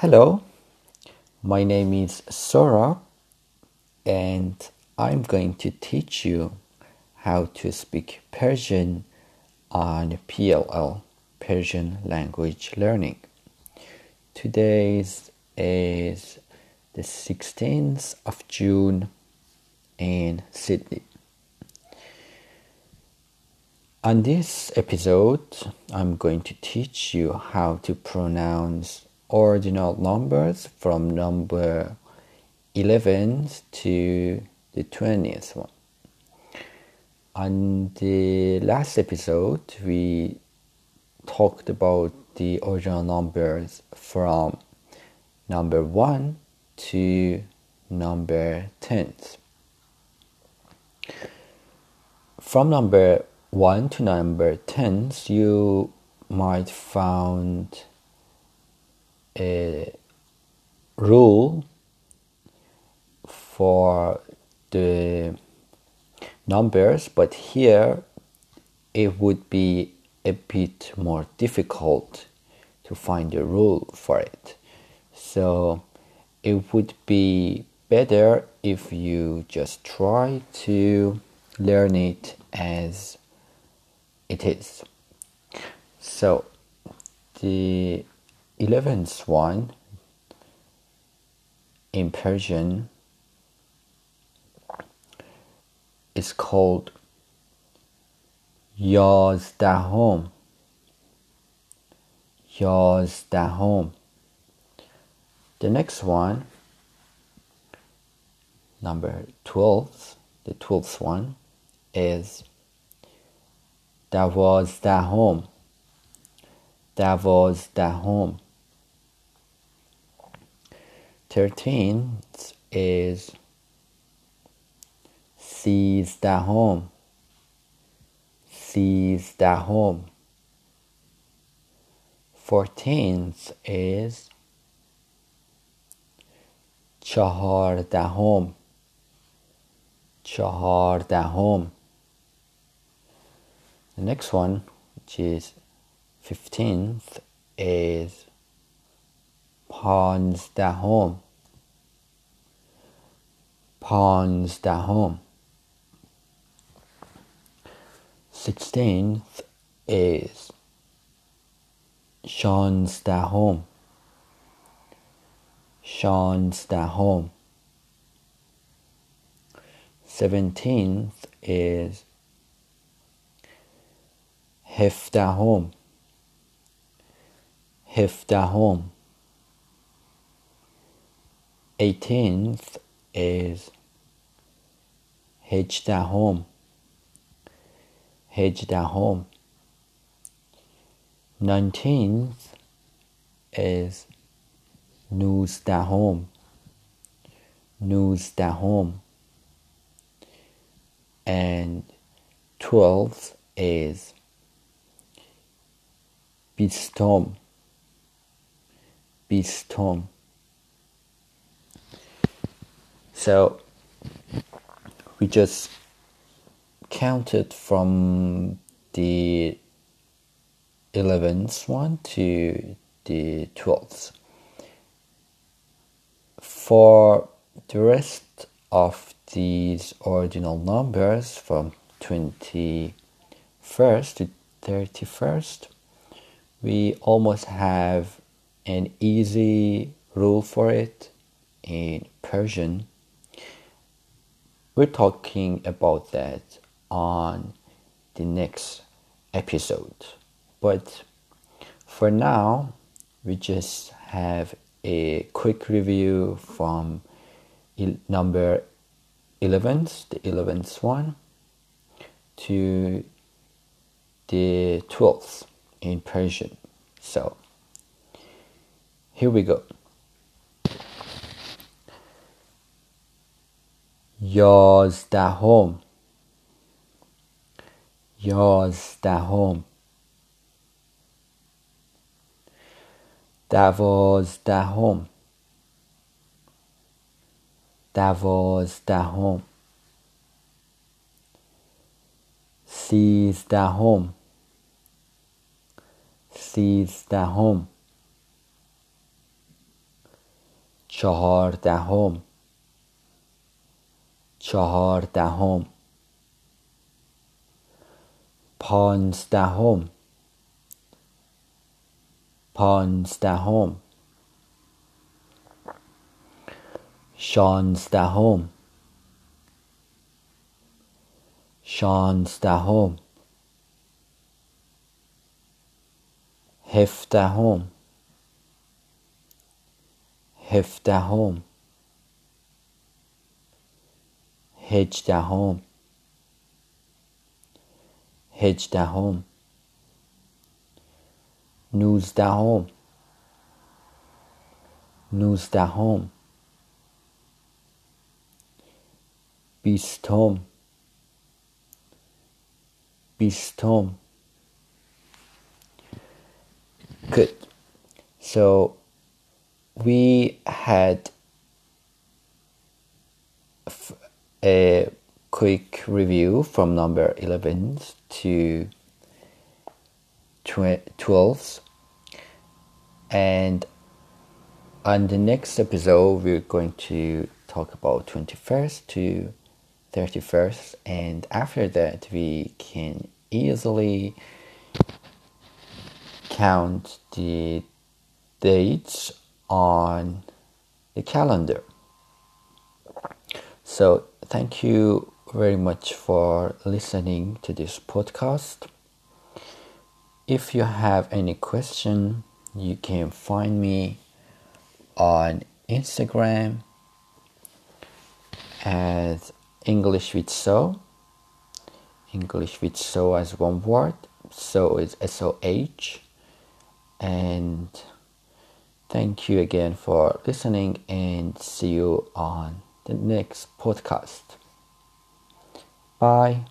Hello, my name is Sora and I'm going to teach you how to speak Persian on PLL, Persian Language Learning. Today is the 16th of June in Sydney. On this episode, I'm going to teach you how to pronounce ordinal numbers from number 11 to the 20th one. On the last episode, we talked about the ordinal numbers from number 1 to number 10. From number 1 to number 10, you might find a rule for the numbers, but here it would be a bit more difficult to find a rule for it. So it would be better if you just try to learn it as it is. So the 11th one in Persian is called Yazdahom. Yazdahom. The next one, number 12, the 12th one is Davazdahom. Davazdahom. 13 is Sizdahom. Sizdahom. 14 is Chahardahom. Chahardahom. The next one, which is 15th, is Panzdahom. Panzdahom. 16th is Shanzdahom. Shanzdahom. 17th is Heftahom. Heftahom. 18th is Hejdahom. Hejdahom. 19th is Nuzdahom. Nuzdahom. And 12th is Bistom. Bistom. So we just counted from the 11th one to the 12th. For the rest of these ordinal numbers from 21st to 31st, we almost have an easy rule for it in Persian. We're talking about that on the next episode. But for now, we just have a quick review from number 11, the 11th one, to the 12th in Persian. So here we go. Yazdahom. Yazdahom. Davazdahom. Davazdahom. Sizdahom. Sizdahom. چهاردهم، پانزدهم، شانزدهم، هفدهم، هجدهم، نوزدهم، بیستم. Good. So we had a quick review from number 11 to 12, and on the next episode we're going to talk about 21st to 31st, and after that we can easily count the dates on the calendar. So thank you very much for listening to this podcast. If you have any question, you can find me on Instagram as English with So as one word. So is SOH. And thank you again for listening, and see you on the next podcast. Bye.